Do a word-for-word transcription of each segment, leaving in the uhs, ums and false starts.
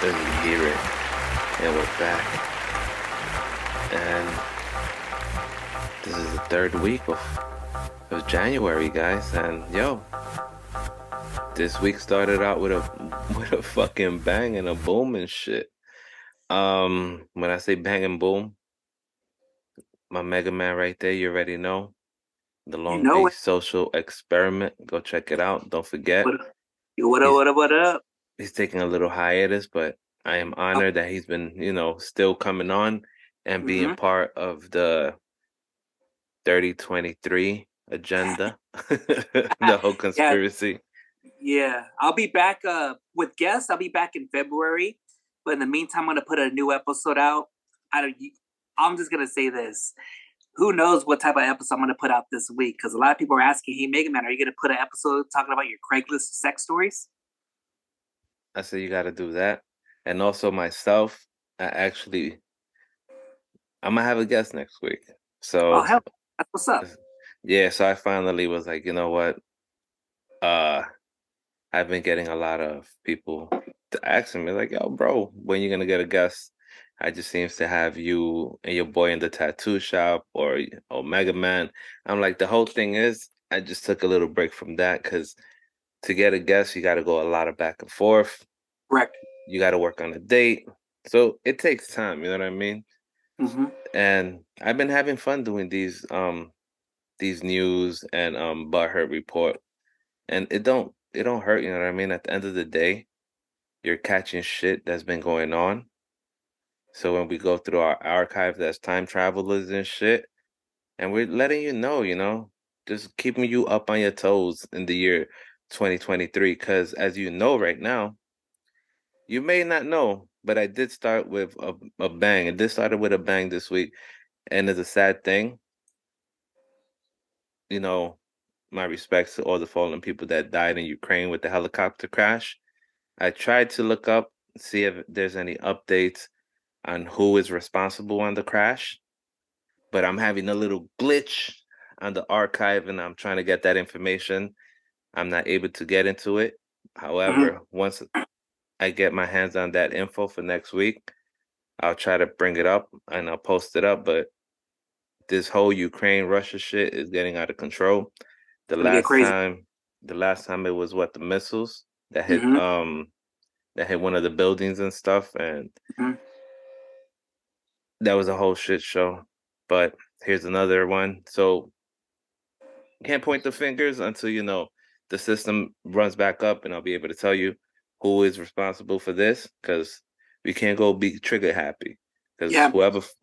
doesn't hear it. And we're back. And this is the third week of, of January, guys. And yo, this week started out with a with a fucking bang and a boom and shit. Um, when I say bang and boom, my Mega Man right there, you already know. The Long you know Beach it. Social Experiment. Go check it out. Don't forget. Yo, what up, what up, what up? He's taking a little hiatus, but I am honored oh. that he's been, you know, still coming on and being mm-hmm. part of the thirty twenty-three agenda. The whole conspiracy. Yeah. yeah. I'll be back uh, with guests. I'll be back in February. But in the meantime, I'm going to put a new episode out. I don't, I'm just going to say this. Who knows what type of episode I'm going to put out this week? Because a lot of people are asking, hey, Mega Man, are you going to put an episode talking about your Craigslist sex stories? I said, you got to do that. And also myself, I actually, I'm going to have a guest next week. So, oh, hell, that's what's up. Yeah, so I finally was like, you know what? Uh, I've been getting a lot of people asking me, like, yo, bro, when are you going to get a guest? I just seems to have you and your boy in the tattoo shop or Omega Man. I'm like, the whole thing is, I just took a little break from that because to get a guest, you got to go a lot of back and forth. Correct. You got to work on a date. So it takes time. You know what I mean? Mm-hmm. And I've been having fun doing these um, these news and um, butthurt report. And it don't it don't hurt. You know what I mean? At the end of the day, you're catching shit that's been going on. So when we go through our archive, that's time travelers and shit. And we're letting you know, you know, just keeping you up on your toes in the year twenty twenty-three. Because as you know right now, you may not know, but I did start with a, a bang. It did started with a bang this week. And it's a sad thing. You know, my respects to all the fallen people that died in Ukraine with the helicopter crash. I tried to look up, see if there's any updates on who is responsible on the crash, but I'm having a little glitch on the archive and I'm trying to get that information. I'm not able to get into it. However, mm-hmm. once I get my hands on that info for next week, I'll try to bring it up and I'll post it up. But this whole Ukraine-Russia shit is getting out of control. The last time, the last time it was what, the missiles that hit mm-hmm. um that hit one of the buildings and stuff, and mm-hmm. that was a whole shit show. But here's another one. So can't point the fingers until, you know, the system runs back up and I'll be able to tell you who is responsible for this, because we can't go be trigger happy, because yeah. whoever f-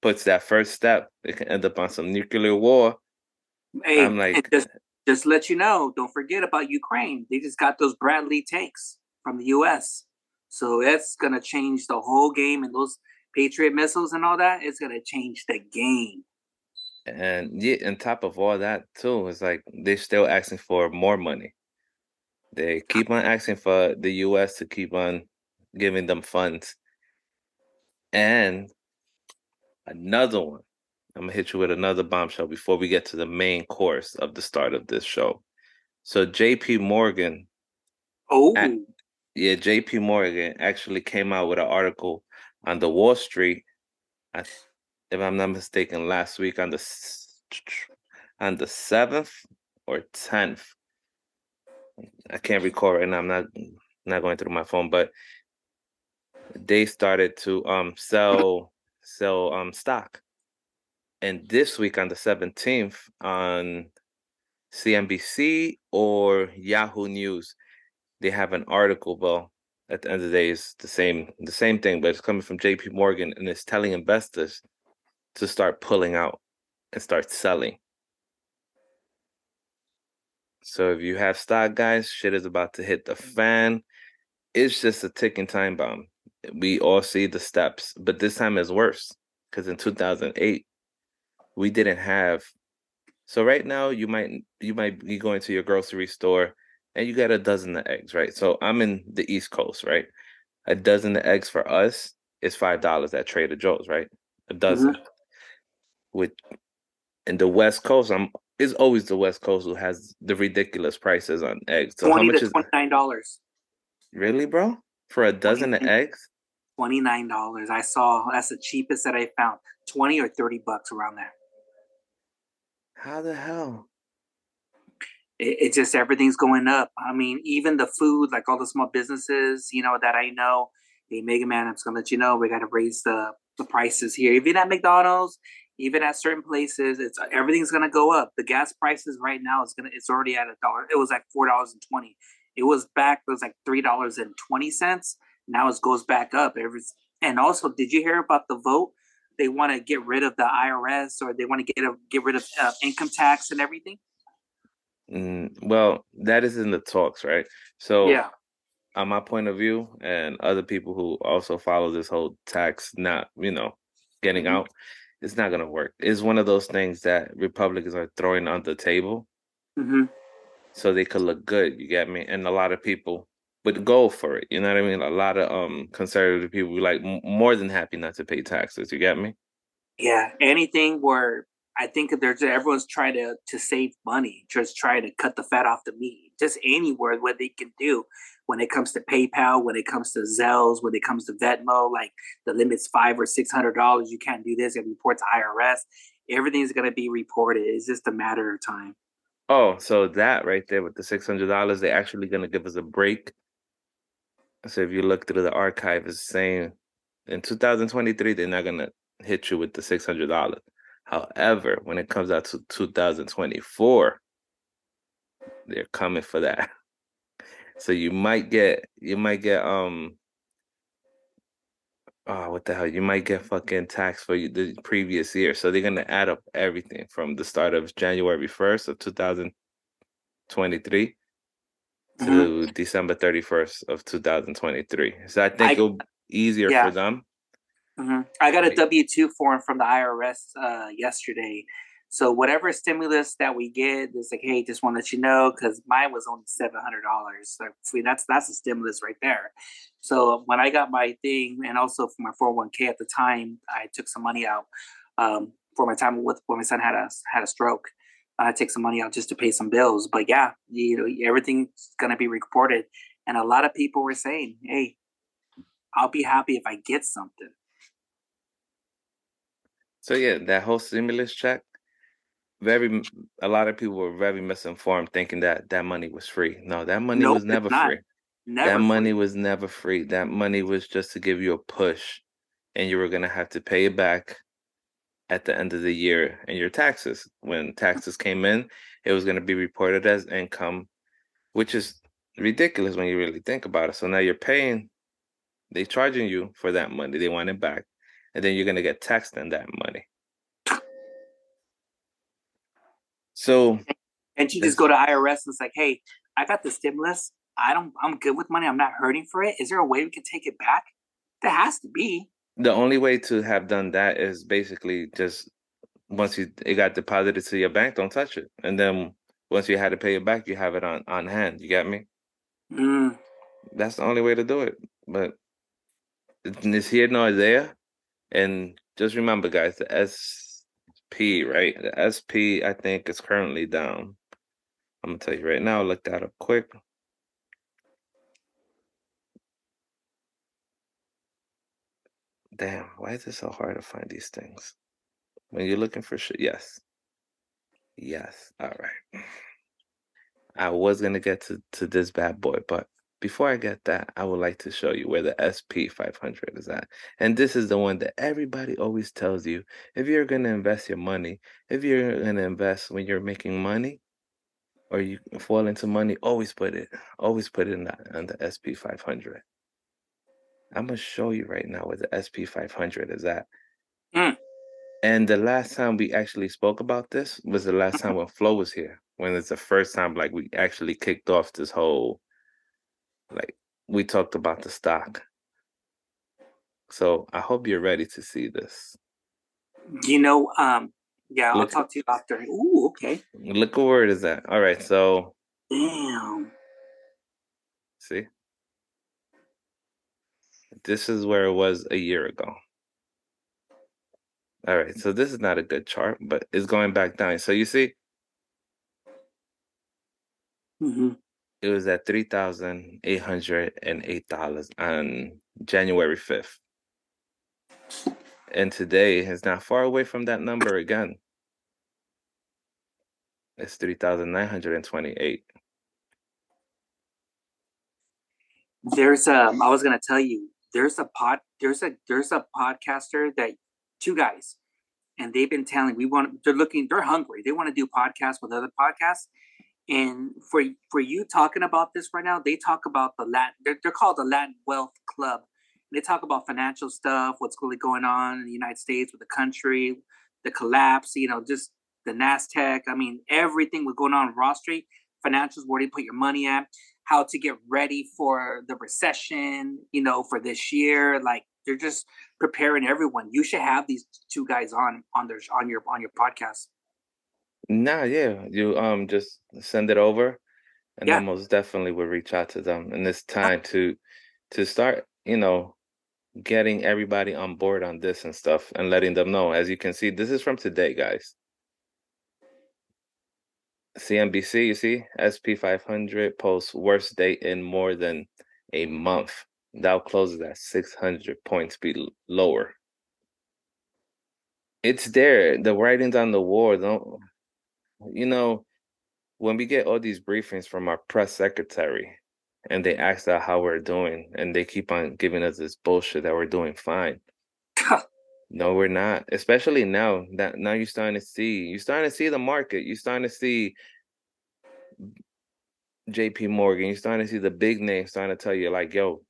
puts that first step, it can end up on some nuclear war. Hey, I'm like, just, just let you know, don't forget about Ukraine. They just got those Bradley tanks from the U S. So that's going to change the whole game, and those Patriot missiles and all that, it's going to change the game. And yeah, on top of all that, too, it's like they're still asking for more money. They keep on asking for the U S to keep on giving them funds. And another one. I'm going to hit you with another bombshell before we get to the main course of the start of this show. So J P. Morgan. Oh. At, yeah, J P. Morgan actually came out with an article on the Wall Street, I, if I'm not mistaken, last week on the on the seventh or tenth, I can't recall right now. I'm not not going through my phone, but they started to um sell sell um stock, and this week on the seventeenth on C N B C or Yahoo News, they have an article, Bill. At the end of the day, it's the same, the same thing, but it's coming from J P. Morgan, and it's telling investors to start pulling out and start selling. So if you have stock, guys, shit is about to hit the fan. It's just a ticking time bomb. We all see the steps, but this time is worse because in two thousand eight, we didn't have. So right now, you might you might be going to your grocery store. And you got a dozen of eggs, right? So I'm in the East Coast, right? A dozen of eggs for us is five dollars at Trader Joe's, right? A dozen. Mm-hmm. With in the West Coast, I'm it's always the West Coast who has the ridiculous prices on eggs. So how much is twenty dollars to twenty-nine dollars. Really, bro? for a dozen of eggs? twenty-nine dollars. I saw that's the cheapest that I found. twenty or thirty bucks around there. How the hell? It, it just, everything's going up. I mean, even the food, like all the small businesses, you know, that I know, hey, Mega Man, I'm just going to let you know, we got to raise the, the prices here. Even at McDonald's, even at certain places, it's everything's going to go up. The gas prices right now, is gonna. it's already at a dollar. It was like four dollars and twenty cents. It was back, it was like three dollars and twenty cents. Now it goes back up. Every, and also, did you hear about the vote? They want to get rid of the I R S, or they want to get a, get rid of uh, income tax and everything? Mm, well, that is in the talks, right? So yeah. On my point of view, and other people who also follow this whole tax not, you know, getting mm-hmm. out, it's not going to work. It's one of those things that Republicans are throwing on the table. Mm-hmm. So they could look good, you get me? And a lot of people would go for it, you know what I mean? A lot of um conservative people were like more than happy not to pay taxes, you get me? Yeah, anything where I think there's everyone's trying to, to save money, just trying to cut the fat off the meat, just anywhere what they can do when it comes to PayPal, when it comes to Zelles, when it comes to Venmo, like the limit's five or six hundred dollars, you can't do this, it reports I R S, everything's gonna be reported. It's just a matter of time. Oh, so that right there with the six hundred dollars, they're actually going to give us a break. So if you look through the archive, it's saying in two thousand twenty-three, they're not going to hit you with the six hundred dollars. However, when it comes out to two thousand twenty-four, they're coming for that. So you might get, you might get, um, oh, what the hell? You might get fucking taxed for the previous year. So they're going to add up everything from the start of January first of two thousand twenty-three to mm-hmm. December thirty-first of two thousand twenty-three. So I think I, it'll be easier yeah. for them. Mm-hmm. I got a W two form from the I R S uh, yesterday. So whatever stimulus that we get, it's like, hey, just want to let you know, because mine was only seven hundred dollars. So that's that's a stimulus right there. So when I got my thing, and also for my four oh one k at the time, I took some money out um, for my time with when my son had a had a stroke. I took some money out just to pay some bills. But yeah, you know, everything's gonna be reported. And a lot of people were saying, hey, I'll be happy if I get something. So yeah, that whole stimulus check. Very, a lot of people were very misinformed, thinking that that money was free. No, that money nope, was never free. Never that free. money was never free. That money was just to give you a push, and you were gonna have to pay it back at the end of the year in your taxes. When taxes came in, it was gonna be reported as income, which is ridiculous when you really think about it. So now you're paying, they charging you for that money. They want it back, and then you're gonna get taxed on that money. So, and you just go to I R S and it's like, hey, I got the stimulus. I don't, I'm good with money. I'm not hurting for it. Is there a way we can take it back? There has to be. The only way to have done that is basically just once you it got deposited to your bank, don't touch it. And then once you had to pay it back, you have it on, on hand. You get me? Mm. That's the only way to do it. But it's here nor there. And just remember, guys, the S. P, right? The S P, I think, is currently down. I'm going to tell you right now. Look that up quick. Damn, why is it so hard to find these things? When you're looking for shit, yes. Yes. All right. I was going to get to, to this bad boy, but before I get that, I would like to show you where the S and P five hundred is at. And this is the one that everybody always tells you, if you're going to invest your money, if you're going to invest when you're making money or you fall into money, always put it, always put it in the, on the S and P five hundred. I'm going to show you right now where the S and P five hundred is at. Mm. And the last time we actually spoke about this was the last time when Flo was here, when it's the first time like we actually kicked off this whole like we talked about the stock. So I hope you're ready to see this. You know, um, yeah, look, I'll talk to you after. Ooh, okay. Look where it is at. All right, so. Damn. See? This is where it was a year ago. All right, so this is not a good chart, but it's going back down. So you see? Mm-hmm. It was at three thousand eight hundred eight dollars on January fifth. And today is not far away from that number again. It's three thousand nine hundred twenty-eight. There's a, I was going to tell you, there's a pod, there's a, there's a podcaster that two guys, and they've been telling, we want, they're looking, they're hungry. They want to do podcasts with other podcasts. And for, for you talking about this right now, they talk about the Latin, they're, they're called the Latin Wealth Club. They talk about financial stuff, what's really going on in the United States with the country, the collapse, you know, just the NASDAQ. I mean, everything was going on on Wall Street, financials, where do you put your money at, how to get ready for the recession, you know, for this year. Like, they're just preparing everyone. You should have these two guys on on their on your on your podcast. Nah, yeah, you um just send it over, and yeah. I most definitely would reach out to them. And it's time yeah. to to start, you know, getting everybody on board on this and stuff, and letting them know. As you can see, this is from today, guys. C N B C, you see, S and P five hundred posts worst day in more than a month. Dow closes at six hundred points be lower. It's there. The writing's on the wall. Don't, you know, when we get all these briefings from our press secretary and they ask us how we're doing, and they keep on giving us this bullshit that we're doing fine. No, we're not. Especially now that now you're starting to see, you're starting to see the market. You're starting to see J P. Morgan. You're starting to see the big names starting to tell you, like, yo,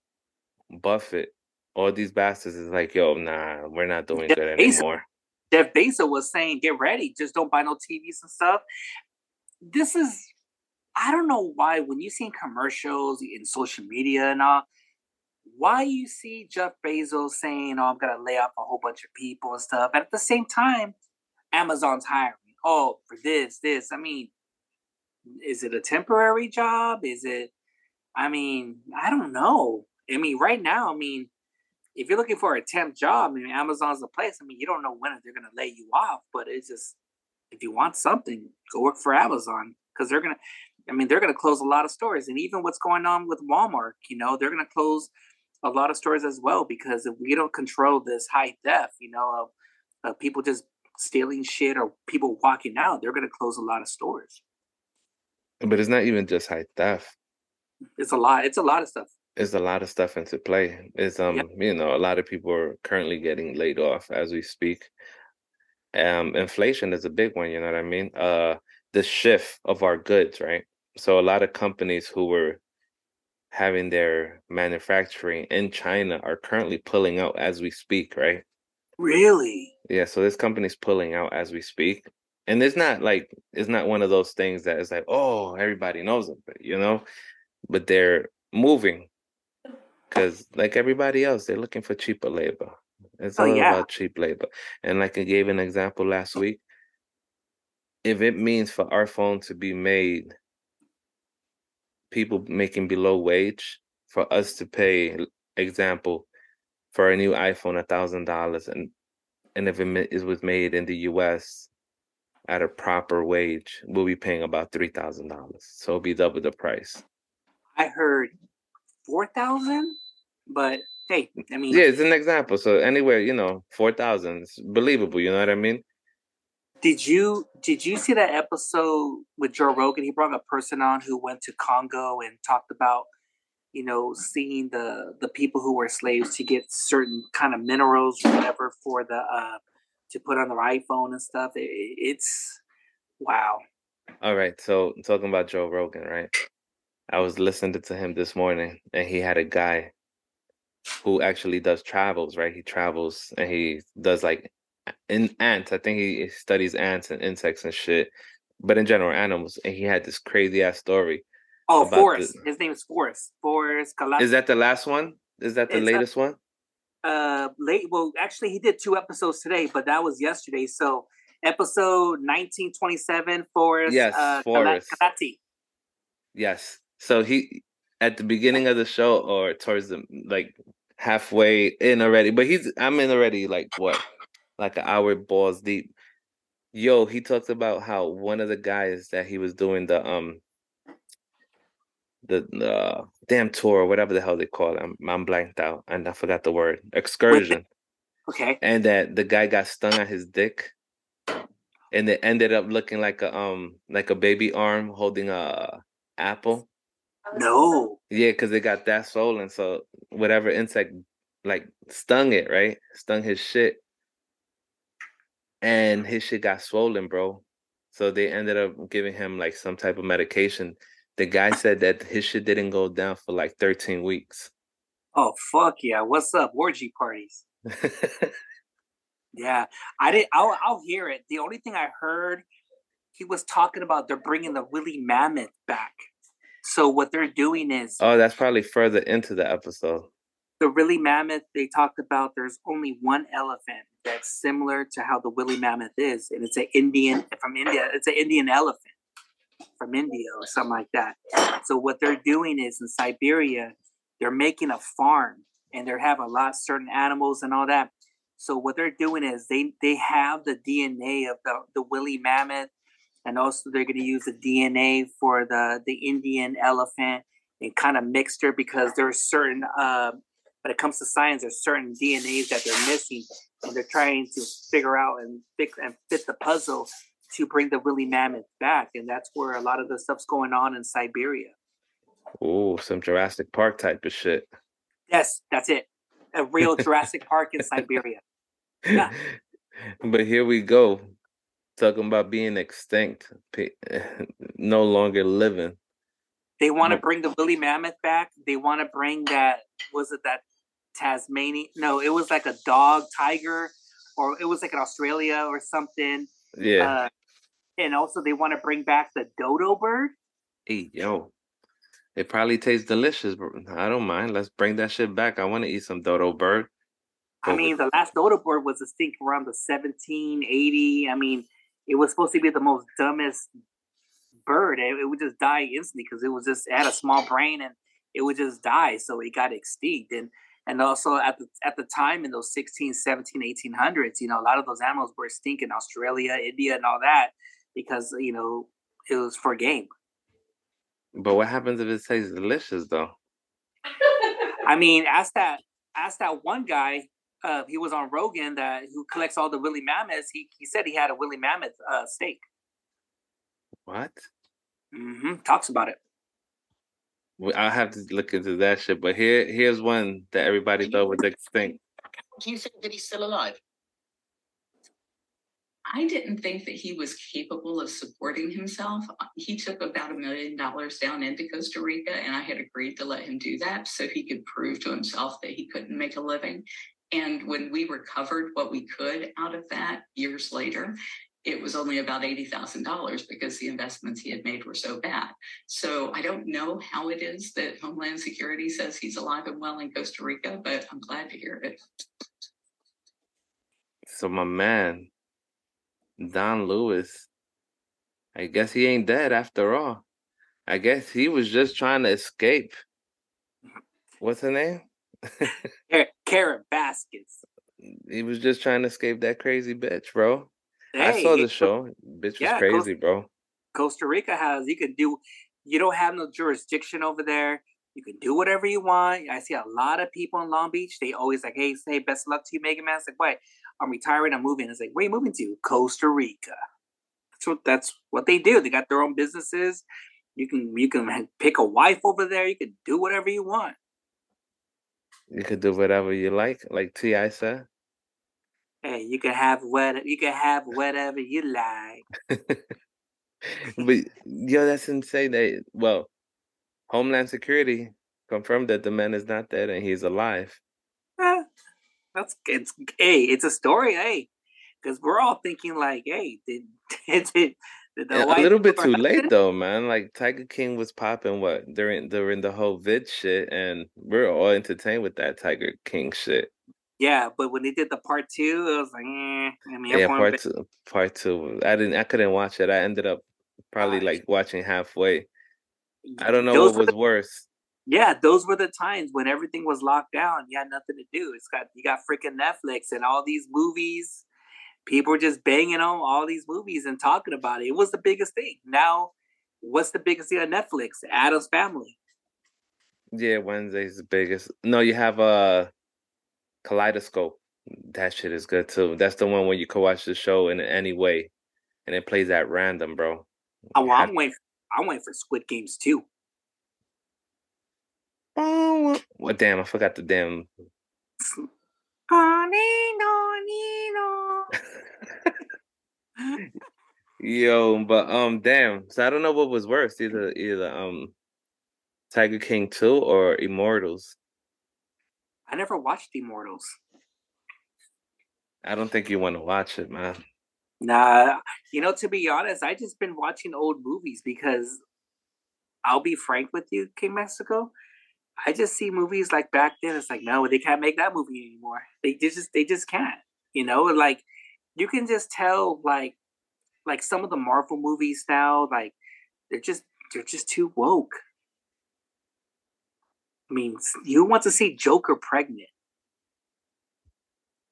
Buffett, all these bastards is like, yo, nah, we're not doing Jeff good Bezos, anymore. Jeff Bezos was saying, get ready. Just don't buy no T Vs and stuff. This is, I don't know why, when you see commercials in social media and all, why you see Jeff Bezos saying, oh, I'm going to lay off a whole bunch of people and stuff. And at the same time, Amazon's hiring. Oh, for this, this. I mean, is it a temporary job? Is it, I mean, I don't know. I mean, right now, I mean, if you're looking for a temp job, I mean, Amazon's the place. I mean, you don't know when they're going to lay you off. But it's just, if you want something, go work for Amazon. Because they're going to, I mean, they're going to close a lot of stores. And even what's going on with Walmart, you know, they're going to close a lot of stores as well, because if we don't control this high theft, you know, of, of people just stealing shit or people walking out, they're going to close a lot of stores. But it's not even just high theft. It's a lot. It's a lot of stuff. It's a lot of stuff into play. It's, um, yeah. you know, a lot of people are currently getting laid off as we speak. Um, inflation is a big one. You know what I mean? Uh, the shift of our goods, right? So a lot of companies who were having their manufacturing in China are currently pulling out as we speak, right? Really? Yeah, so this company's pulling out as we speak. And it's not like, it's not one of those things that is like, oh, everybody knows it, but, you know? But they're moving. Because like everybody else, they're looking for cheaper labor. It's all oh, yeah. about cheap labor. And like I gave an example last week, if it means for our phone to be made, people making below wage, for us to pay, example, for a new iPhone a thousand dollars, and and if it is was made in the U S at a proper wage, we'll be paying about three thousand dollars. So it'll be double the price. I heard four thousand, but hey, I mean, yeah, it's an example. So anywhere, you know, four thousand, it's believable. You know what I mean? Did you did you see that episode with Joe Rogan? He brought a person on who went to Congo and talked about, you know, seeing the, the people who were slaves to get certain kind of minerals or whatever for the uh, to put on their iPhone and stuff. It, it's wow. All right, so talking about Joe Rogan, right? I was listening to him this morning, and he had a guy who actually does travels, right? He travels and he does like. In ants, I think he studies ants and insects and shit, but in general animals. And he had this crazy ass story. Oh, Forrest. The... His name is Forrest. Forrest Kalati. Is that the last one? Is that the it's latest a... one? Uh, late. Well, actually, he did two episodes today, but that was yesterday. So, episode nineteen twenty-seven. Forrest. Yes, uh, Forrest Kalati. Yes. So he at the beginning of the show, or towards the like halfway in already, but he's I'm in already like what. Like an hour balls deep. Yo, he talked about how one of the guys that he was doing the um the, the damn tour or whatever the hell they call it. I'm, I'm blanked out and I forgot the word. Excursion. Okay. And that the guy got stung at his dick, and it ended up looking like a um like a baby arm holding a apple. No. Yeah, because they got that swollen. So whatever insect like stung it, right? Stung his shit. And his shit got swollen, bro. So they ended up giving him like some type of medication. The guy said that his shit didn't go down for like thirteen weeks. Oh, fuck yeah. What's up? Orgy parties. Yeah, I didn't. I'll, I'll hear it. The only thing I heard, he was talking about they're bringing the woolly mammoth back. So what they're doing is... Oh, that's probably further into the episode. The woolly mammoth, they talked about there's only one elephant that's similar to how the woolly mammoth is. And it's an Indian from India. It's an Indian elephant from India or something like that. So what they're doing is in Siberia, they're making a farm and they have a lot certain animals and all that. So what they're doing is they, they have the D N A of the, the woolly mammoth, and also they're going to use the D N A for the, the Indian elephant and kind of mixed it, because there's certain, uh, when it comes to science, there's certain D N As that they're missing, and they're trying to figure out and fix and fit the puzzle to bring the woolly mammoth back. And that's where a lot of the stuff's going on in Siberia. Oh, some Jurassic Park type of shit. Yes, that's it. A real Jurassic Park in Siberia. Yeah. But here we go, talking about being extinct, no longer living. They want to bring the woolly mammoth back. They want to bring that, was it that Tasmanian? No, it was like a dog tiger, or it was like in Australia or something. Yeah. Uh, and also they want to bring back the dodo bird. Hey, yo. It probably tastes delicious, but I don't mind. Let's bring that shit back. I want to eat some dodo bird. I mean, the last dodo bird was extinct around the seventeen eighty. I mean, it was supposed to be the most dumbest bird. It, it would just die instantly because it was just, it had a small brain and it would just die. So it got extinct. And and also at the at the time in those sixteen, seventeen, eighteen hundreds, you know, a lot of those animals were extinct in Australia, India, and all that because, you know, it was for game. But what happens if it tastes delicious, though? I mean, ask that ask that one guy. Uh, he was on Rogan, that who collects all the woolly mammoths. He he said he had a woolly mammoth uh, steak. What? Mm-hmm. Talks about it. Well, I'll have to look into that shit. But here here's one that everybody thought was extinct. Do you think that he's still alive? I didn't think that he was capable of supporting himself. He took about a million dollars down into Costa Rica, and I had agreed to let him do that so he could prove to himself that he couldn't make a living. And when we recovered what we could out of that years later, it was only about eighty thousand dollars because the investments he had made were so bad. So I don't know how it is that Homeland Security says he's alive and well in Costa Rica, but I'm glad to hear it. So my man, Don Lewis, I guess he ain't dead after all. I guess he was just trying to escape. What's her name? Carrot Baskets. He was just trying to escape that crazy bitch, bro. Hey, I saw the show. Bitch was yeah, crazy, Costa, bro. Costa Rica has, you can do, you don't have no jurisdiction over there. You can do whatever you want. I see a lot of people in Long Beach. They always like, hey, say best of luck to you, Mega Man. It's like, what? I'm retiring. I'm moving. It's like, where are you moving to? Costa Rica. That's what that's what they do. They got their own businesses. You can you can pick a wife over there. You can do whatever you want. You could do whatever you like, like T I said. Hey, you can have what you can have whatever you like. But yo, that's insane. They, well, Homeland Security confirmed that the man is not dead and he's alive. Huh? That's it's hey, it's a story, hey, because we're all thinking like, hey, did, did, did the yeah, a little bit too late though, man. Like Tiger King was popping what during during the whole vid shit, and we're all entertained with that Tiger King shit. Yeah, but when they did the part two, it was like, eh, I mean, yeah, part been... two, part two. I didn't, I couldn't watch it. I ended up probably Gosh. like watching halfway. I don't know those what was the... worse. Yeah, those were the times when everything was locked down. You had nothing to do. It's got you got freaking Netflix and all these movies. People were just banging on all these movies and talking about it. It was the biggest thing. Now, what's the biggest thing on Netflix? Adam's Family. Yeah, Wednesday's the biggest. No, you have a uh, Kaleidoscope. That shit is good too. That's the one where you can watch the show in any way, and it plays at random, bro. Oh, well, I'm waiting. I'm waiting for Squid Games too. Oh, well, damn! I forgot the damn. Yo, but um, damn. So I don't know what was worse, either either um, Tiger King two or Immortals. I never watched Immortals. I don't think you want to watch it, man. Nah, you know, to be honest, I just been watching old movies because I'll be frank with you, King Mexico. I just see movies like back then. It's like, no, they can't make that movie anymore. They just, they just can't. You know, like you can just tell, like, like some of the Marvel movies now, like they're just, they're just too woke. I mean, you want to see Joker pregnant?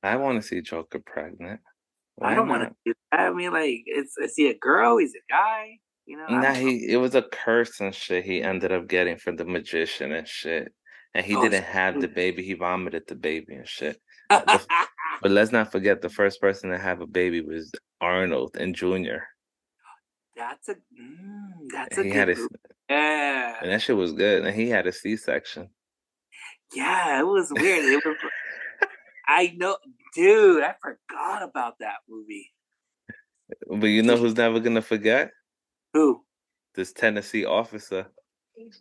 I want to see Joker pregnant. Why I don't want to do that. I mean, like, it's, is he a girl? He's a guy? You know? Nah, he, know. It was a curse and shit he ended up getting from the magician and shit. And he oh, didn't so have the baby. He vomited the baby and shit. But let's not forget, the first person to have a baby was Arnold and Junior That's a, mm, that's and a good a, yeah. And that shit was good. And he had a C-section. Yeah, it was weird. It was... I know, dude, I forgot about that movie. But you know who's never going to forget? Who? This Tennessee officer.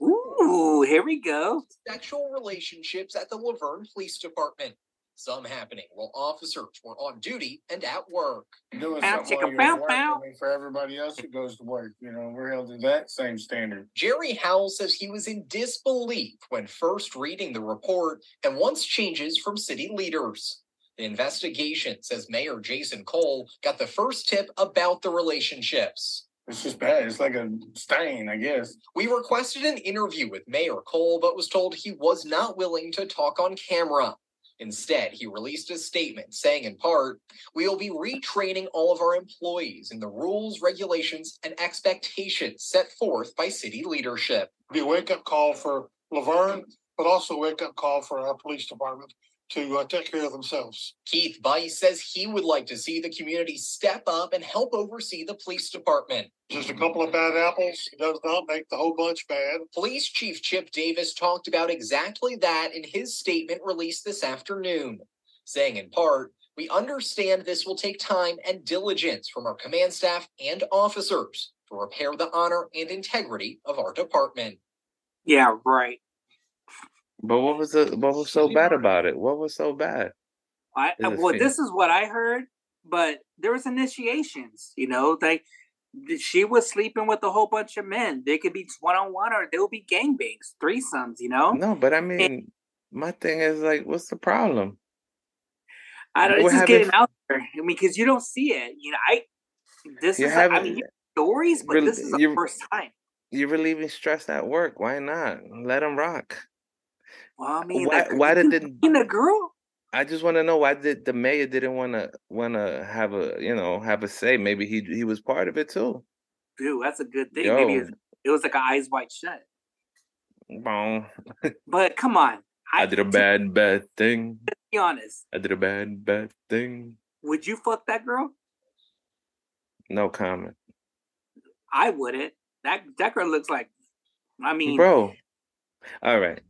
Ooh, here we go. Sexual relationships at the Laverne Police Department. Some happening while officers were on duty and at work. Doing something while you're at work. I mean, for everybody else that goes to work, you know, we're held to that same standard. Jerry Howell says he was in disbelief when first reading the report and wants changes from city leaders. The investigation says Mayor Jason Cole got the first tip about the relationships. It's just bad. It's like a stain, I guess. We requested an interview with Mayor Cole, but was told he was not willing to talk on camera. Instead, he released a statement saying, in part, we will be retraining all of our employees in the rules, regulations, and expectations set forth by city leadership. Be a wake-up call for Laverne, but also a wake-up call for our police department to uh, take care of themselves. Keith Bice says he would like to see the community step up and help oversee the police department. Just a couple of bad apples does not make the whole bunch bad. Police Chief Chip Davis talked about exactly that in his statement released this afternoon, saying in part, we understand this will take time and diligence from our command staff and officers to repair the honor and integrity of our department. Yeah, right. But what was the, what was so bad about it? What was so bad? I, well, this is what I heard, but there was initiations, you know, like she was sleeping with a whole bunch of men. They could be one-on-one or there will be gangbangs, threesomes, you know? No, but I mean, and my thing is like, what's the problem? I don't know. It's just getting out there. I mean, because you don't see it. You know, I, this is, having, like, I mean, you have stories, but this is the first time. You're relieving stress at work. Why not? Let them rock. Well, I mean, why, like, why did the girl? I just want to know why did the mayor didn't want to want to have a you know have a say? Maybe he he was part of it too. Dude, that's a good thing. Yo. Maybe it was, it was like an Eyes Wide Shut. Bon. But come on, I, I did a bad to, bad thing. Let's be honest. I did a bad bad thing. Would you fuck that girl? No comment. I wouldn't. That that girl looks like. I mean, bro. All right.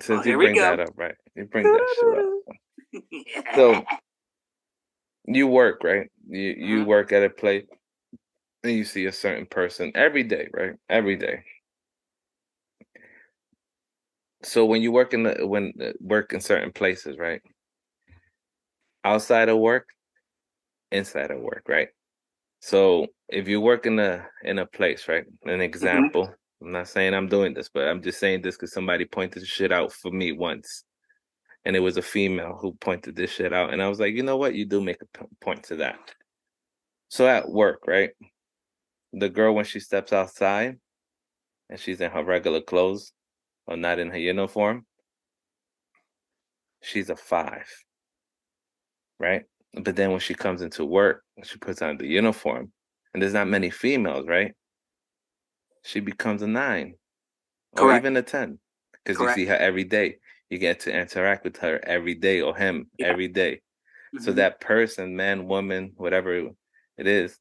Since oh, you bring that up, right? You bring that shit up. Yeah. So you work, right? You you mm-hmm. work at a place and you see a certain person every day, right? Every day. So when you work in the, when uh, work in certain places, right? Outside of work, inside of work, right? So if you work in a in a place, right? An example. Mm-hmm. I'm not saying I'm doing this, but I'm just saying this because somebody pointed this shit out for me once. And it was a female who pointed this shit out. And I was like, you know what? You do make a p- point to that. So at work, right? The girl, when she steps outside and she's in her regular clothes or not in her uniform, she's a five, right? But then when she comes into work, she puts on the uniform. And there's not many females, right? She becomes a nine, or Correct. Even a ten, because you see her every day. You get to interact with her every day, or him yeah. every day. Mm-hmm. So that person, man, woman, whatever it is,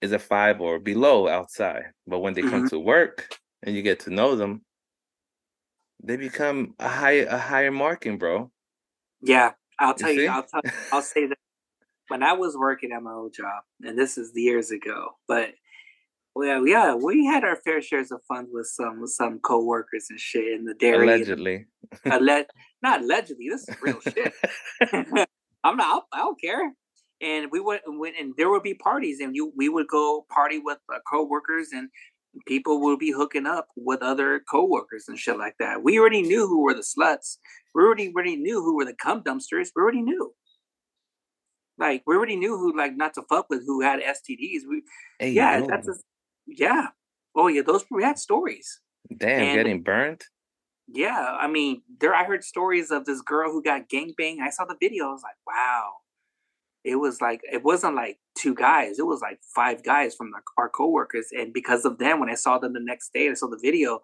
is a five or below outside. But when they mm-hmm. come to work and you get to know them, they become a higher a higher marking, bro. Yeah, I'll tell you. you I'll tell, I'll say that when I was working at my old job, and this is years ago, but well, yeah, we had our fair shares of fun with some with some coworkers and shit in the dairy. Allegedly, and, alle- not allegedly. This is real shit. I'm not. I don't care. And we went, went and there would be parties, and you we would go party with uh, coworkers, and people would be hooking up with other coworkers and shit like that. We already knew who were the sluts. We already already knew who were the cum dumpsters. We already knew. Like we already knew who like not to fuck with, who had S T Ds. We hey, yeah, yo. that's a, yeah. Oh yeah, those we had stories. Damn, and, getting burned. Yeah, I mean, there I heard stories of this girl who got gangbanged. I saw the video. I was like, wow. It was like, it wasn't like two guys. It was like five guys from the, our coworkers. And because of them, when I saw them the next day, I saw the video,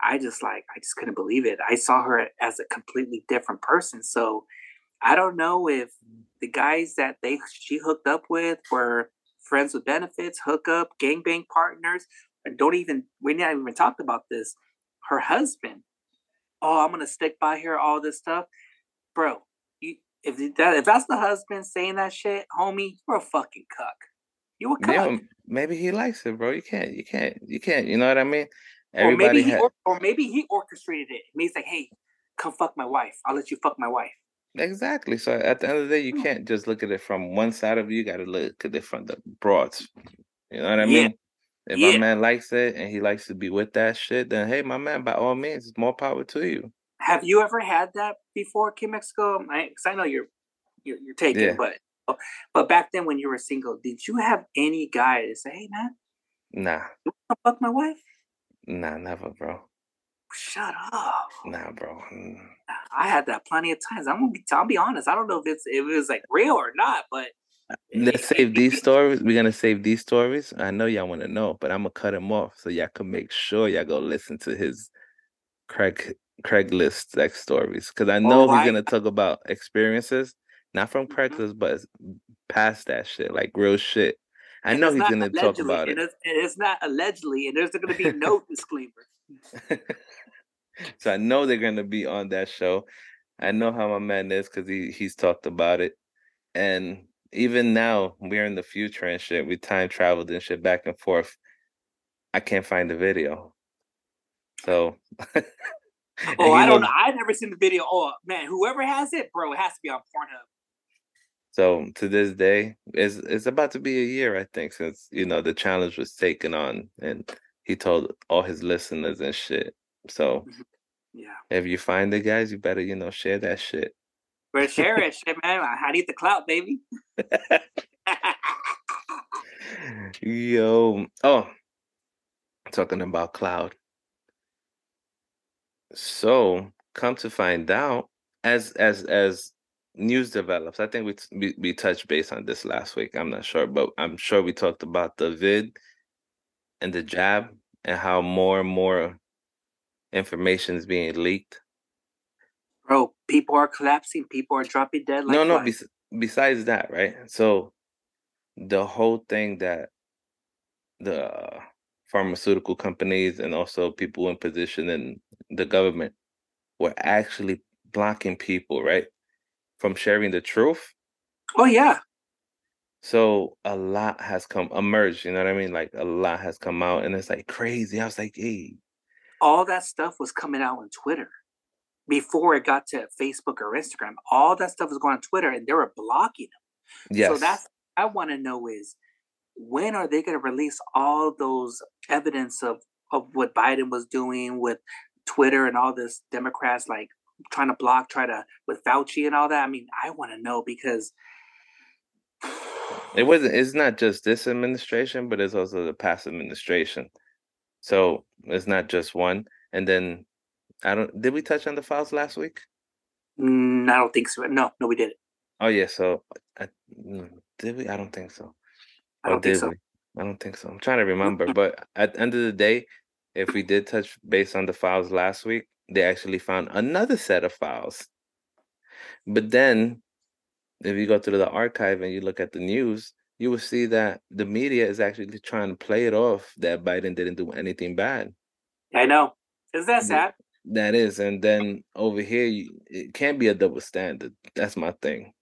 I just like, I just couldn't believe it. I saw her as a completely different person. So I don't know if the guys that they, she hooked up with were friends with benefits, hookup, gangbang partners. I don't even, we never even talked about this. Her husband. Oh, I'm going to stick by her, all this stuff. Bro. If that if that's the husband saying that shit, homie, you're a fucking cuck. You a cuck. Yeah, maybe he likes it, bro. You can't, you can't, you can't. You know what I mean? Everybody or maybe he, had... or, or maybe he orchestrated it. Maybe it's like, hey, come fuck my wife. I'll let you fuck my wife. Exactly. So at the end of the day, you can't just look at it from one side of you. You got to look at it from the broads. You know what I mean? Yeah. If yeah. my man likes it and he likes to be with that shit, then hey, my man, by all means, more power to you. Have you ever had that before, Kim Mexico? Because I, I know you're you're, you're taken, yeah. but but back then when you were single, did you have any guy to say, "Hey, man, nah, you wanna fuck my wife"? Nah, never, bro. Shut up. Nah, bro. I had that plenty of times. I'm gonna be. I'll be honest. I don't know if it's if it was like real or not, but let's save these stories. We're gonna save these stories. I know y'all want to know, but I'm gonna cut him off so y'all can make sure y'all go listen to his Craig. Craigslist sex stories, because I know oh, he's I, gonna talk about experiences, not from Craigslist, but past that shit, like real shit. I know he's gonna allegedly, talk about it. It's, it's not allegedly, and there's gonna be no disclaimer. So I know they're gonna be on that show. I know how my man is because he he's talked about it, and even now we're in the future and shit. We time traveled and shit back and forth. I can't find the video, so. And oh, I don't know. I've never seen the video. Oh, man, whoever has it, bro, it has to be on Pornhub. So to this day, it's, it's about to be a year, I think, since, you know, the challenge was taken on and he told all his listeners and shit. So mm-hmm. yeah, if you find it, guys, you better, you know, share that shit. Better share it, shit, man. I need the clout, baby. Yo. Oh, talking about clout. So, come to find out, as as as news develops, I think we, t- we we touched base on this last week. I'm not sure, but I'm sure we talked about the vid and the jab and how more and more information is being leaked. Bro, people are collapsing. People are dropping dead. Like no, no. Be- besides that, right? So, the whole thing that the pharmaceutical companies and also people in position in the government were actually blocking people, right, from sharing the truth. Oh, yeah. So a lot has come, emerged, you know what I mean? Like, a lot has come out, and it's, like, crazy. I was like, hey. All that stuff was coming out on Twitter before it got to Facebook or Instagram. All that stuff was going on Twitter, and they were blocking them. Yes. So that's what I want to know is, when are they going to release all those evidence of, of what Biden was doing with Twitter and all this Democrats like trying to block, try to with Fauci and all that? I mean, I want to know because it wasn't. It's not just this administration, but it's also the past administration. So it's not just one. And then I don't. Did we touch on the files last week? Mm, I don't think so. No, no, we didn't. Oh yeah. So I, did we? I don't think so. I don't or think so. We? I don't think so. I'm trying to remember, but at the end of the day, if we did touch based on the files last week, they actually found another set of files. But then if you go through the archive and you look at the news, you will see that the media is actually trying to play it off that Biden didn't do anything bad. I know. Is that sad? That is. And then over here, you, it can't be a double standard. That's my thing.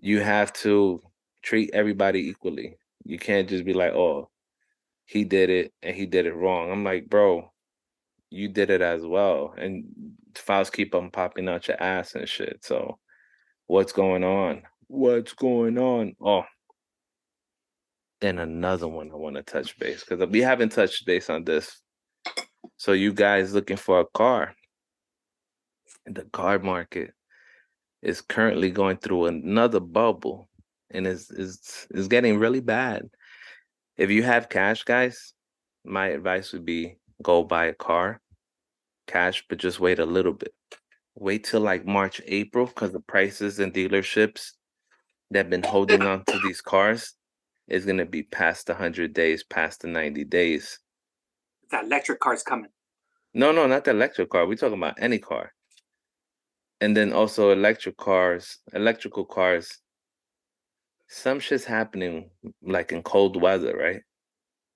You have to treat everybody equally. You can't just be like, oh, he did it and he did it wrong. I'm like, bro, you did it as well. And files keep on popping out your ass and shit. So what's going on? What's going on? Oh. And another one I want to touch base, because we haven't touched base on this. So you guys looking for a car. The car market is currently going through another bubble, and it's, it's, it's getting really bad. If you have cash, guys, my advice would be go buy a car, cash, but just wait a little bit. Wait till like March, April, because the prices and dealerships that have been holding on to these cars is going to be past the one hundred days, past the ninety days. That electric car's coming. No, no, not the electric car. We're talking about any car. And then also electric cars, electrical cars. Some shit's happening like in cold weather, right?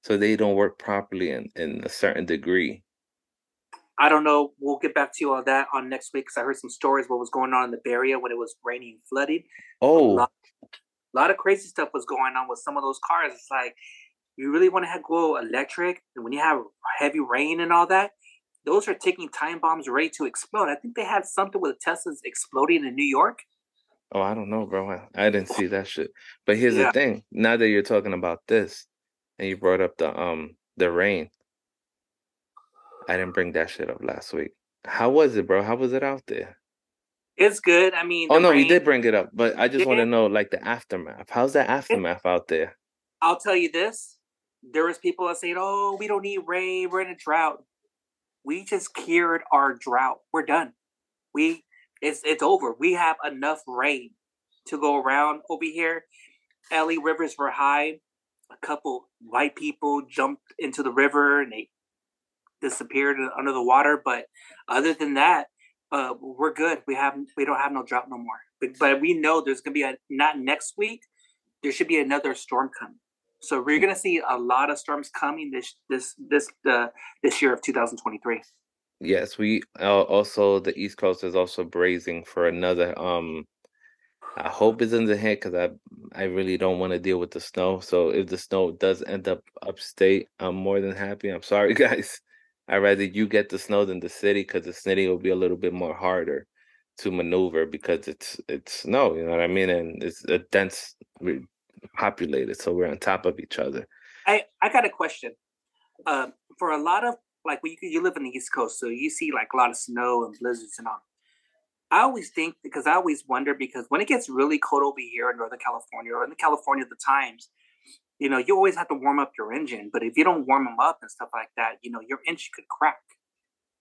So they don't work properly in, in a certain degree. I don't know. We'll get back to you on that on next week, because I heard some stories what was going on in the Bay Area when it was raining and flooding. Oh. A lot, a lot of crazy stuff was going on with some of those cars. It's like, you really want to have, go electric, and when you have heavy rain and all that, those are taking time bombs ready to explode. I think they had something with Teslas exploding in New York. Oh, I don't know, bro. I, I didn't see that shit. But here's yeah. the thing. Now that you're talking about this, and you brought up the um the rain, I didn't bring that shit up last week. How was it, bro? How was it out there? It's good. I mean, oh no, rain, you did bring it up, but I just want to know like the aftermath. How's that aftermath out there? I'll tell you this. There was people that said, oh, we don't need rain. We're in a drought. We just cured our drought. We're done. We it's it's over. We have enough rain to go around over here. L A rivers were high. A couple white people jumped into the river and they disappeared under the water. But other than that, uh, we're good. We have we don't have no drought no more. But, but we know there's going to be a, not next week. There should be another storm coming. So we're gonna see a lot of storms coming this this this uh, this year of two thousand twenty-three. Yes, we uh, also the East Coast is also bracing for another. Um, I hope it doesn't hit, because I I really don't want to deal with the snow. So if the snow does end up upstate, I'm more than happy. I'm sorry, guys. I'd rather you get the snow than the city, because the city will be a little bit more harder to maneuver because it's it's snow. You know what I mean? And it's a dense. Re- populated, so we're on top of each other. I, I got a question. Um, for a lot of, like, you, you live in the East Coast, so you see, like, a lot of snow and blizzards and all. I always think, because I always wonder, because when it gets really cold over here in Northern California, or in California at the times, you know, you always have to warm up your engine, but if you don't warm them up and stuff like that, you know, your engine could crack.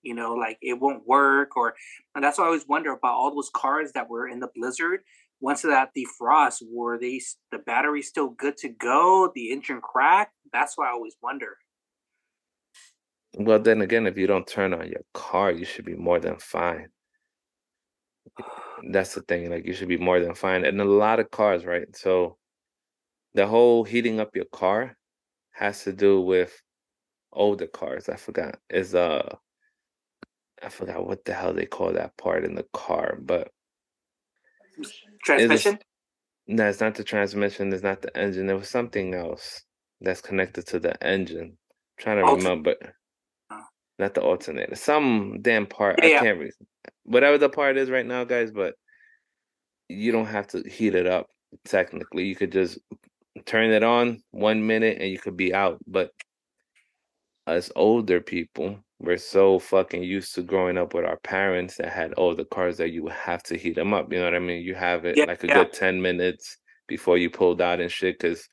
You know, like, it won't work, or, and that's why I always wonder about all those cars that were in the blizzard. Once that defrost, were they the battery still good to go? The engine cracked? That's why I always wonder. Well, then again, if you don't turn on your car, you should be more than fine. That's the thing. Like, you should be more than fine. And a lot of cars, right? So the whole heating up your car has to do with older cars. I forgot. It's, uh, I forgot what the hell they call that part in the car, but transmission? It's, no, it's not the transmission. It's not the engine. There was something else that's connected to the engine. I'm trying to Altern- remember. Oh. Not the alternator. Some damn part. Yeah, I yeah. can't remember. Whatever the part is right now, guys, but you don't have to heat it up, technically. You could just turn it on one minute and you could be out. But us older people, we're so fucking used to growing up with our parents that had all the cars that you would have to heat them up. You know what I mean? You have it yeah, like a yeah. good ten minutes before you pulled out and shit. Because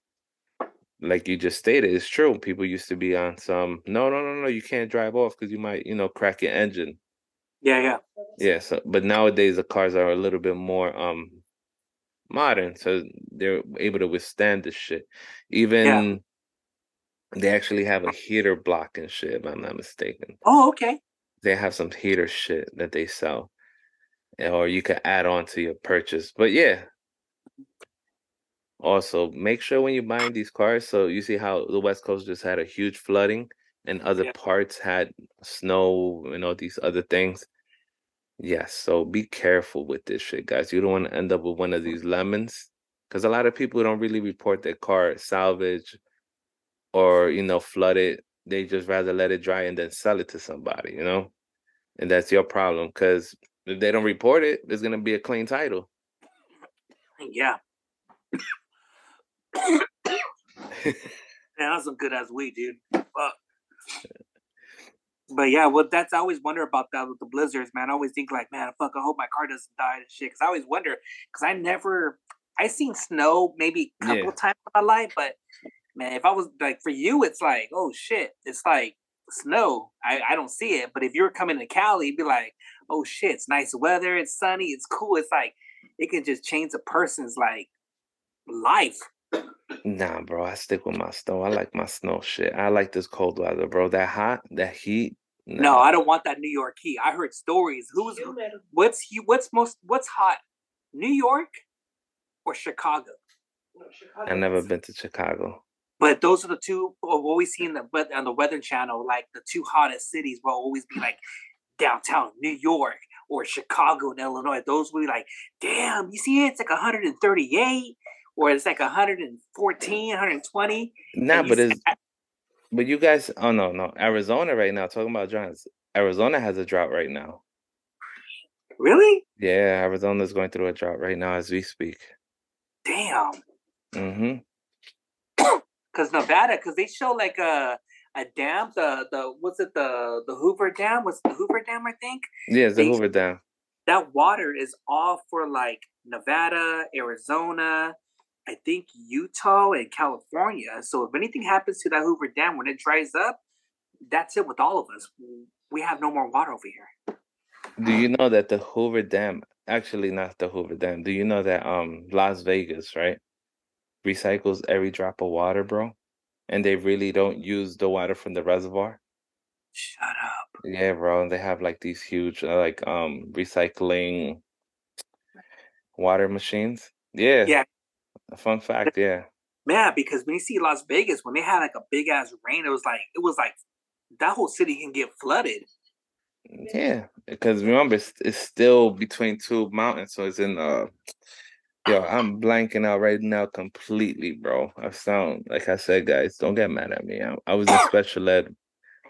like you just stated, it's true. People used to be on some, no, no, no, no. You can't drive off because you might, you know, crack your engine. Yeah, yeah. Yeah. So, but nowadays the cars are a little bit more um modern. So they're able to withstand this shit. Even... Yeah. They actually have a heater block and shit, if I'm not mistaken. Oh, okay. they have some heater shit that they sell, or you can add on to your purchase. But yeah, also make sure when you're buying these cars. So you see how the West Coast just had a huge flooding, and other yeah. parts had snow and all these other things. Yes, so be careful with this shit, guys. You don't want to end up with one of these lemons, because a lot of people don't really report their car salvage or, you know, flood it. They just rather let it dry and then sell it to somebody, you know? And that's your problem, because if they don't report it, there's going to be a clean title. Yeah. Man, that's some good-ass weed, dude. Fuck. But yeah, well, that's, I always wonder about that with the blizzards, man. I always think like, man, fuck, I hope my car doesn't die and shit. Because I always wonder, because I never, I seen snow maybe a couple yeah. times in my life. But man, if I was like, for you, it's like, oh shit, it's like snow. I, I don't see it. But if you're coming to Cali, it'd be like, oh shit, it's nice weather, it's sunny, it's cool. It's like, it can just change a person's like life. Nah, bro, I stick with my snow. I like my snow shit. I like this cold weather, bro. That hot, that heat. Nah. No, I don't want that New York heat. I heard stories. Who's what's what's most what's hot? New York or Chicago? No, Chicago. I've never been to Chicago. But those are the two. What we see in the on the Weather Channel, like the two hottest cities will always be like downtown New York or Chicago and Illinois. Those will be like, damn, you see, it? It's like one hundred thirty-eight. Or it's like one hundred fourteen, one hundred twenty. Nah, but it's, I, but you guys, oh no, no. Arizona right now, talking about droughts. Arizona has a drought right now. Really? Yeah, Arizona's going through a drought right now as we speak. Damn. Mm-hmm. Because Nevada, because they show like a a dam, the the what's it the the Hoover Dam? What's the Hoover Dam? I think. Yeah, it's the they, Hoover Dam. That water is all for like Nevada, Arizona. I think Utah and California. So if anything happens to that Hoover Dam, when it dries up, that's it with all of us. We have no more water over here. Do you know that the Hoover Dam, actually not the Hoover Dam, do you know that um, Las Vegas, right, recycles every drop of water, bro? And they really don't use the water from the reservoir? Shut up. Yeah, bro. And they have like these huge uh, like um recycling water machines. Yeah. Yeah. A fun fact, yeah. Man, because when you see Las Vegas, when they had like a big ass rain, it was like it was like that whole city can get flooded. Yeah, because remember, it's, it's still between two mountains, so it's in. Uh, yo, I'm blanking out right now completely, bro. I sound like I said, guys, don't get mad at me. I, I was in special ed,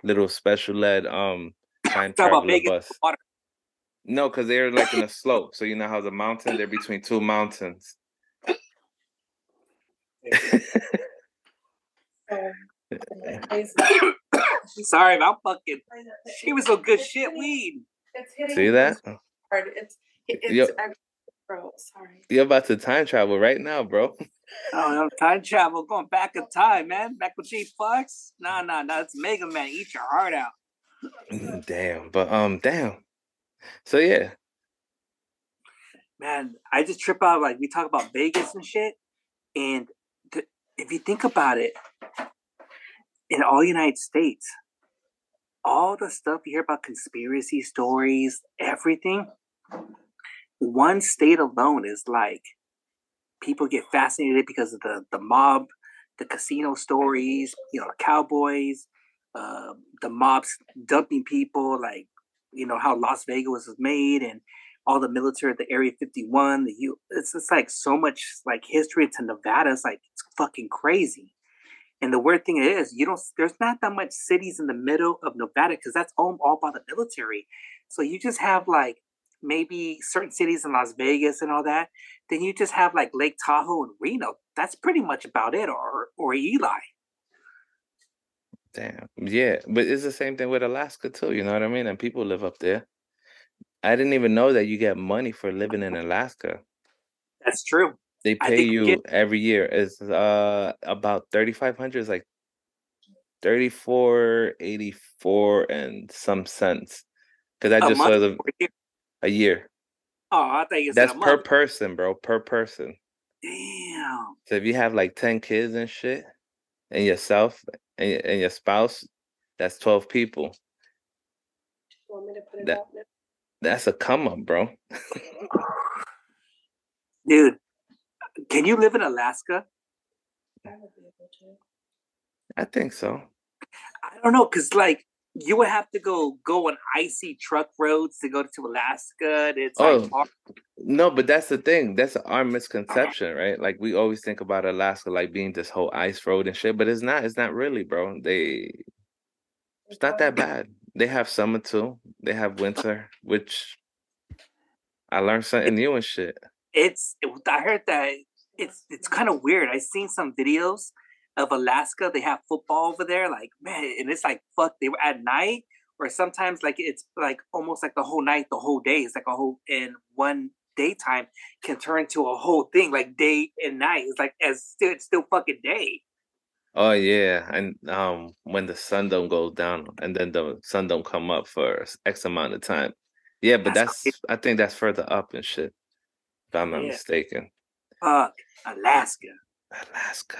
little special ed um time traveler bus. No, because they're like in a slope, so you know how the mountain they're between two mountains. Sorry, I'm fucking. She was some good shit weed. See that? It's, it's Yo, actually, bro, sorry. You're about to time travel right now, bro. Oh, time travel, going back in time, man. Back with G Fox. Nah, nah, nah. It's Mega Man. Eat your heart out. Damn, but um, damn. So yeah, man, I just trip out. Like we talk about Vegas and shit, and. If you think about it, in all United States, all the stuff you hear about conspiracy stories, everything, one state alone is like people get fascinated because of the, the mob, the casino stories, you know, the cowboys, uh, the mobs dumping people, like, you know, how Las Vegas was made and all the military, the Area fifty-one, the U. It's just like so much like history to Nevada. It's like it's fucking crazy. And the weird thing is, you don't. There's not that much cities in the middle of Nevada because that's owned all by the military. So you just have like maybe certain cities in Las Vegas and all that. Then you just have like Lake Tahoe and Reno. That's pretty much about it, or or Eli. Damn. Yeah, but it's the same thing with Alaska too. You know what I mean? And people live up there. I didn't even know that you get money for living in Alaska. That's true. They pay you get- every year. It's uh about thirty-five hundred dollars, is like thirty-four eighty-four and some cents. Because I just saw the year? a year. Oh, I thought you said that's a per month. person, bro. Per person. Damn. So if you have like ten kids and shit, and yourself and, and your spouse, that's twelve people. You want me to put it that, out now? That's a come up, bro. Dude, can you live in Alaska? I would be able to. I think so. I don't know, because like you would have to go go on icy truck roads to go to Alaska. And it's oh, like hard. No, but that's the thing. That's our misconception, right? Like we always think about Alaska like being this whole ice road and shit, but it's not. It's not really, bro. They it's not that bad. They have summer too. They have winter, which I learned something new and shit. It's I heard that it's it's kind of weird. I seen some videos of Alaska. They have football over there, like man, and it's like fuck. They were at night, or sometimes like it's like almost like the whole night, the whole day. It's like a whole in one daytime can turn to a whole thing, like day and night. It's like as still it's still fucking day. Oh yeah, and um, when the sun don't go down and then the sun don't come up for X amount of time. Yeah, but that's, that's I think that's further up and shit. If I'm not yeah. mistaken. Fuck Alaska. Alaska.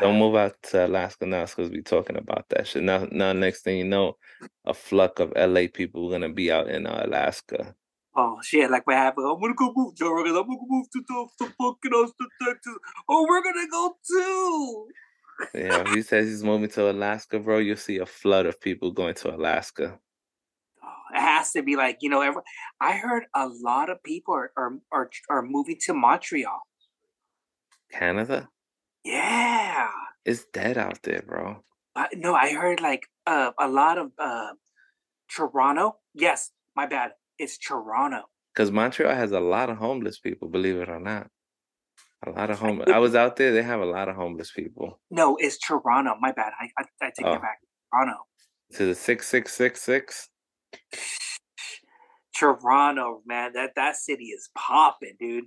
Don't move out to Alaska now, because we're talking about that shit. Now, now, next thing you know, a flock of L A people are gonna be out in uh, Alaska. Oh shit! Like what happened? I'm gonna go move, Joe Rogan. I'm gonna go move to the to fucking Austin, Texas. Oh, we're gonna go too. Yeah, if he says he's moving to Alaska, bro, you'll see a flood of people going to Alaska. Oh, it has to be like, you know, every, I heard a lot of people are, are are are moving to Montreal. Canada? Yeah. It's dead out there, bro. Uh, no, I heard like uh, a lot of uh, Toronto. Yes, my bad. It's Toronto. Because Montreal has a lot of homeless people, believe it or not. A lot of homeless. I was out there. They have a lot of homeless people. No, it's Toronto. My bad. I I, I take oh. it back. Toronto. To the six six six six. Toronto, man. That that city is popping, dude.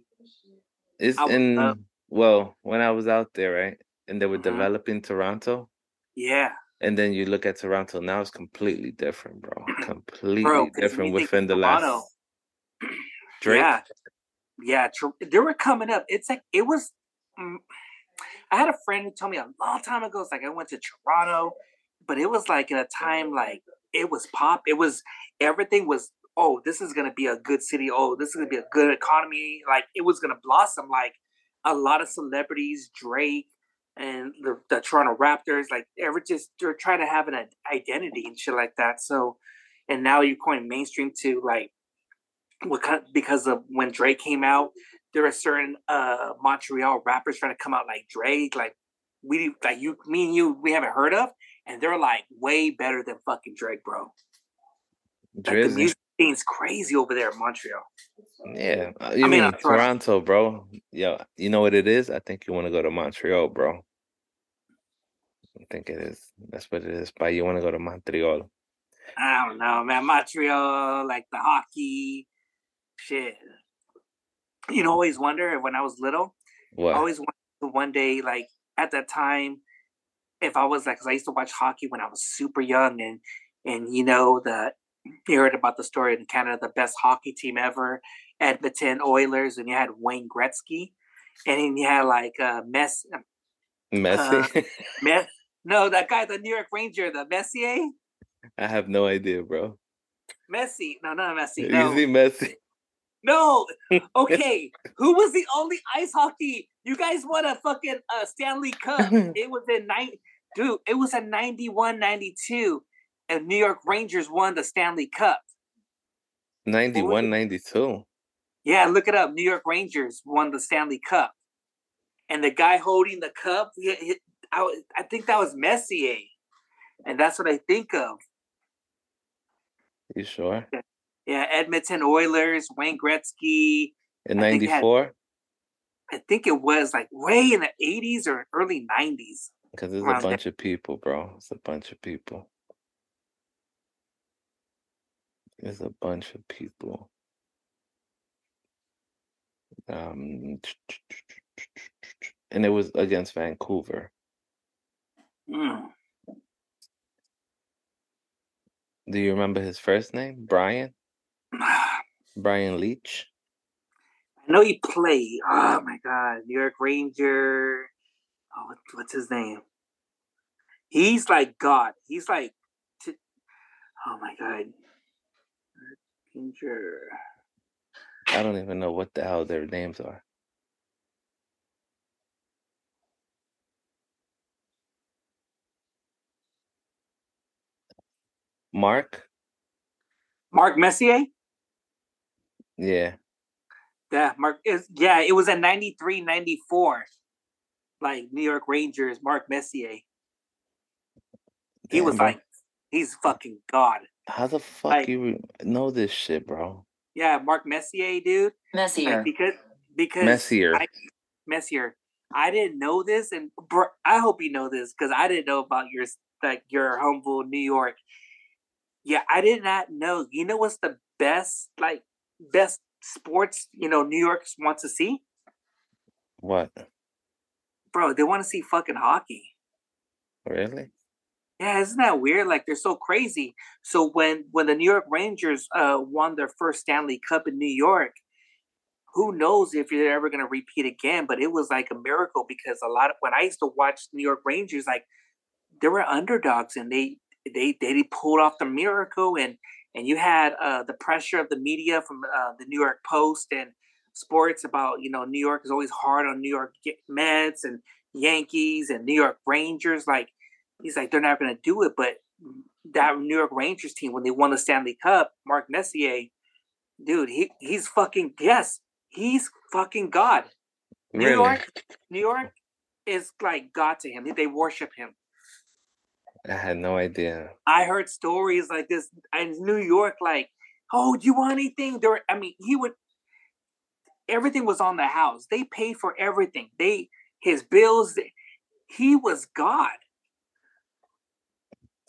It's I in... Love- well, when I was out there, right? And they were mm-hmm. developing Toronto. Yeah. And then you look at Toronto. Now it's completely different, bro. Completely bro, different within the Toronto, last... Drake? Yeah. Yeah, they were coming up. It's like, it was, um, I had a friend who told me a long time ago, it's like, I went to Toronto, but it was like in a time, like it was pop. It was, everything was, oh, this is going to be a good city. Oh, this is going to be a good economy. Like it was going to blossom. Like a lot of celebrities, Drake and the, the Toronto Raptors, like they were just, they're trying to have an identity and shit like that. So, and now you're going mainstream to like, because of when Drake came out, there are certain uh, Montreal rappers trying to come out like Drake, like we, like you, me and you, we haven't heard of, and they're like way better than fucking Drake, bro. Like, the music scene's crazy over there in Montreal. Yeah, you I mean, mean Toronto, bro. Yo, you know what it is? I think you want to go to Montreal, bro. I think it is. That's what it is. But you want to go to Montreal? I don't know, man. Montreal, like the hockey. Shit, you know, always wonder when I was little. What? I always wondered one day, like at that time, if I was like, because I used to watch hockey when I was super young, and and you know the you heard about the story in Canada, the best hockey team ever, Edmonton Oilers, and you had Wayne Gretzky, and then you had like uh, Messi, Messi, uh, Mes- no, that guy, the New York Ranger, the Messier. I have no idea, bro. Messi, no, not Messi, no. Easy Messi. No, okay. Who was the only ice hockey? You guys won a fucking uh, Stanley Cup. It was in nine, dude. It was in ninety-one, ninety-two, and New York Rangers won the Stanley Cup. ninety-one, ninety-two. Yeah, look it up. New York Rangers won the Stanley Cup, and the guy holding the cup, I, I think that was Messier, and that's what I think of. You sure? Yeah, Edmonton Oilers, Wayne Gretzky. In ninety-four? I, I think it was like way in the eighties or early nineties. Because there's a bunch there. of people, bro. It's a bunch of people. There's a bunch of people. Um, And it was against Vancouver. Mm. Do you remember his first name? Brian? Brian Leach? I know he played. Oh, my God. New York Ranger. Oh, what's his name? He's like God. He's like... T- oh, my God. Ginger. I don't even know what the hell their names are. Mark? Mark Messier? Yeah. Yeah, Mark is yeah, it was at ninety-three, ninety-four. Like New York Rangers, Mark Messier. He Damn, was bro. like, he's fucking God. How the fuck like, you know this shit, bro? Yeah, Mark Messier, dude. Messier. Like, because because Messier. I, Messier. I didn't know this, and bro, I hope you know this because I didn't know about your like your humble New York. Yeah, I did not know. You know what's the best like best sports? You know, New York wants to see. What? Bro, they want to see fucking hockey. Really? Yeah, isn't that weird? Like, they're so crazy. So when, when the New York Rangers uh, won their first Stanley Cup in New York, who knows if you're ever going to repeat again, but it was like a miracle because a lot of, when I used to watch New York Rangers, like, they were underdogs and they they, they pulled off the miracle, and, and you had uh, the pressure of the media from uh, the New York Post and sports about, you know, New York is always hard on New York Mets and Yankees and New York Rangers. Like, he's like, they're not going to do it. But that New York Rangers team, when they won the Stanley Cup, Mark Messier, dude, he he's fucking, yes, he's fucking God. Really? New York, New York is like God to him. They worship him. I had no idea. I heard stories like this in New York, like, oh, do you want anything? There, were, I mean, he would, everything was on the house. They paid for everything. They, his bills. He was God.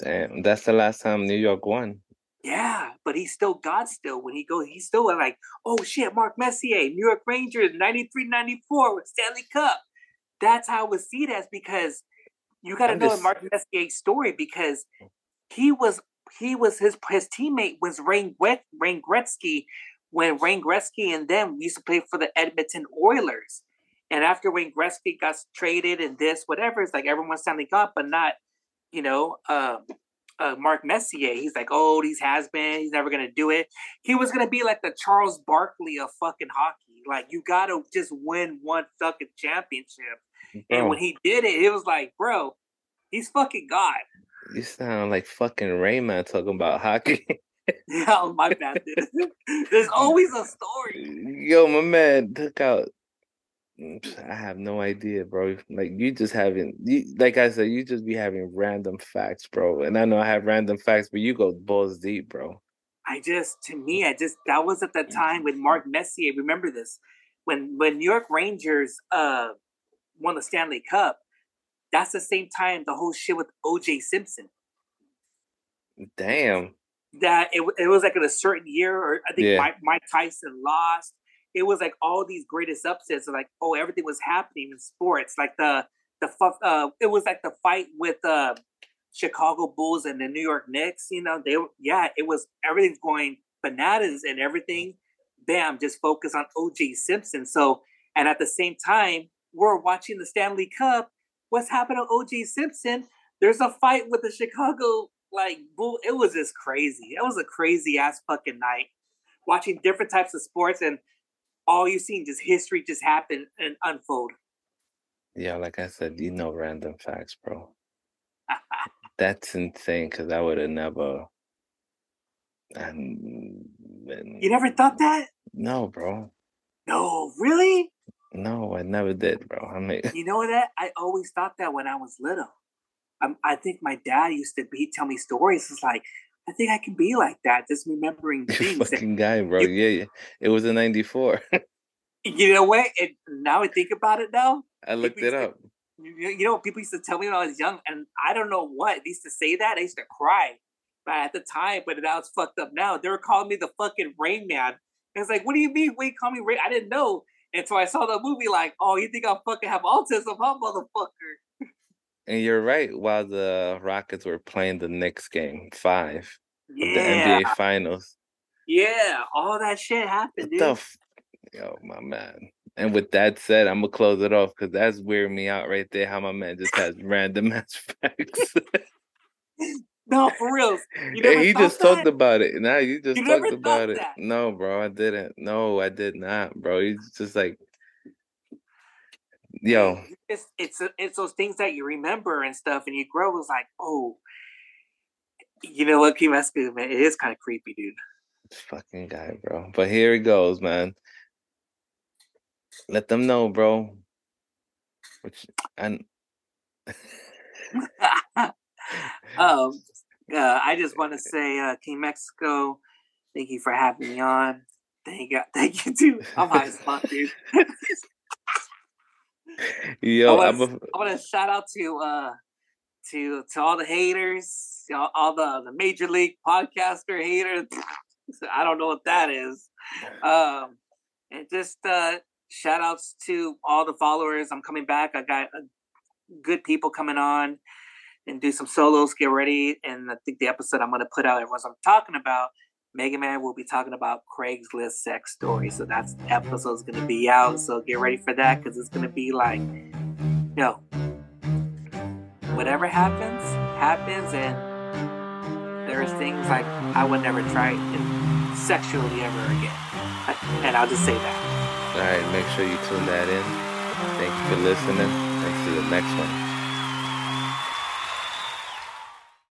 Damn, that's the last time New York won. Yeah, but he's still God still. When he goes, he's still like, oh shit, Mark Messier, New York Rangers, ninety-three ninety-four with Stanley Cup. That's how we see that, because you got to know just... Mark Messier's story, because he was, he was, his, his teammate was Wayne Gretzky. When Wayne Gretzky and them, we used to play for the Edmonton Oilers. And after Wayne Gretzky got traded and this, whatever, it's like everyone's sounding God, but not, you know, uh, uh, Mark Messier. He's like, oh, he's has-been. He's never going to do it. He was going to be like the Charles Barkley of fucking hockey. Like, you got to just win one fucking championship. Bro. And when he did it, it was like, bro, he's fucking God. You sound like fucking Rayman talking about hockey. Oh, my bad, dude. There's always a story. Yo, my man took out. I have no idea, bro. Like, you just having, you, like I said, you just be having random facts, bro. And I know I have random facts, but you go balls deep, bro. I just, to me, I just, that was at the time with Mark Messier. Remember this. When, when New York Rangers uh, won the Stanley Cup, that's the same time the whole shit with O J Simpson. Damn. That it it was like in a certain year, or I think yeah. Mike, Mike Tyson lost. It was like all these greatest upsets, like, oh, everything was happening in sports. Like the the uh, it was like the fight with the uh, Chicago Bulls and the New York Knicks. You know, they yeah, it was everything's going bananas and everything. Bam, just focus on O J Simpson. So, and at the same time, we're watching the Stanley Cup. What's happening to O J Simpson? There's a fight with the Chicago. Like, boo, it was just crazy. It was a crazy ass fucking night, watching different types of sports, and all you seen just history just happen and unfold. Yeah, like I said, you know, random facts, bro. That's insane, because I would have never. And, and, you never thought that? No, bro. No, really? No, I never did, bro. I mean, you know that I always thought that when I was little. I think my dad used to be tell me stories. It's like, I think I can be like that, just remembering things. You fucking guy, bro. You, yeah, yeah, it was a ninety-four. You know what? It, now I think about it, though. I looked it up. To, you know, people used to tell me when I was young, and I don't know what they used to say that. I used to cry, but at the time, but now it's fucked up. Now they were calling me the fucking Rain Man. It's like, what do you mean? Wait, call me Rain? I didn't know, and so I saw the movie. Like, oh, you think I fucking have autism, huh, motherfucker? And you're right. While the Rockets were playing the Knicks game five yeah. of the N B A Finals, yeah, all that shit happened, dude. F- Yo, my man. And with that said, I'm gonna close it off because that's weirding me out right there. How my man just has random ass facts. No, for real. You hey, you just that? talked about it. Now you just you talked about it. That. No, bro, I didn't. No, I did not, bro. It's just like, yo. It's, it's it's those things that you remember and stuff, and you grow. It's like, oh, you know what? Keep asking, man. It is kind of creepy, dude. This fucking guy, bro. But here it goes, man. Let them know, bro. Which and. um, uh, I just want to say, uh, King Mexico, thank you for having me on. Thank you, thank you too. I'm high as fuck, dude. Yo, I want to a... shout out to uh to to all the haters, all, all the the Major League podcaster haters. I don't know what that is. Um, and just uh, shout outs to all the followers. I'm coming back. I got uh, good people coming on. And do some solos, get ready. And I think the episode I'm going to put out, everyone's I'm talking about, Mega Man will be talking about Craigslist sex stories. So that's the episode's going to be out. So get ready for that because it's going to be like, you know, whatever happens, happens. And there's things like I would never try it sexually ever again. And I'll just say that. All right. Make sure you tune that in. Thank you for listening. Thanks to the next one.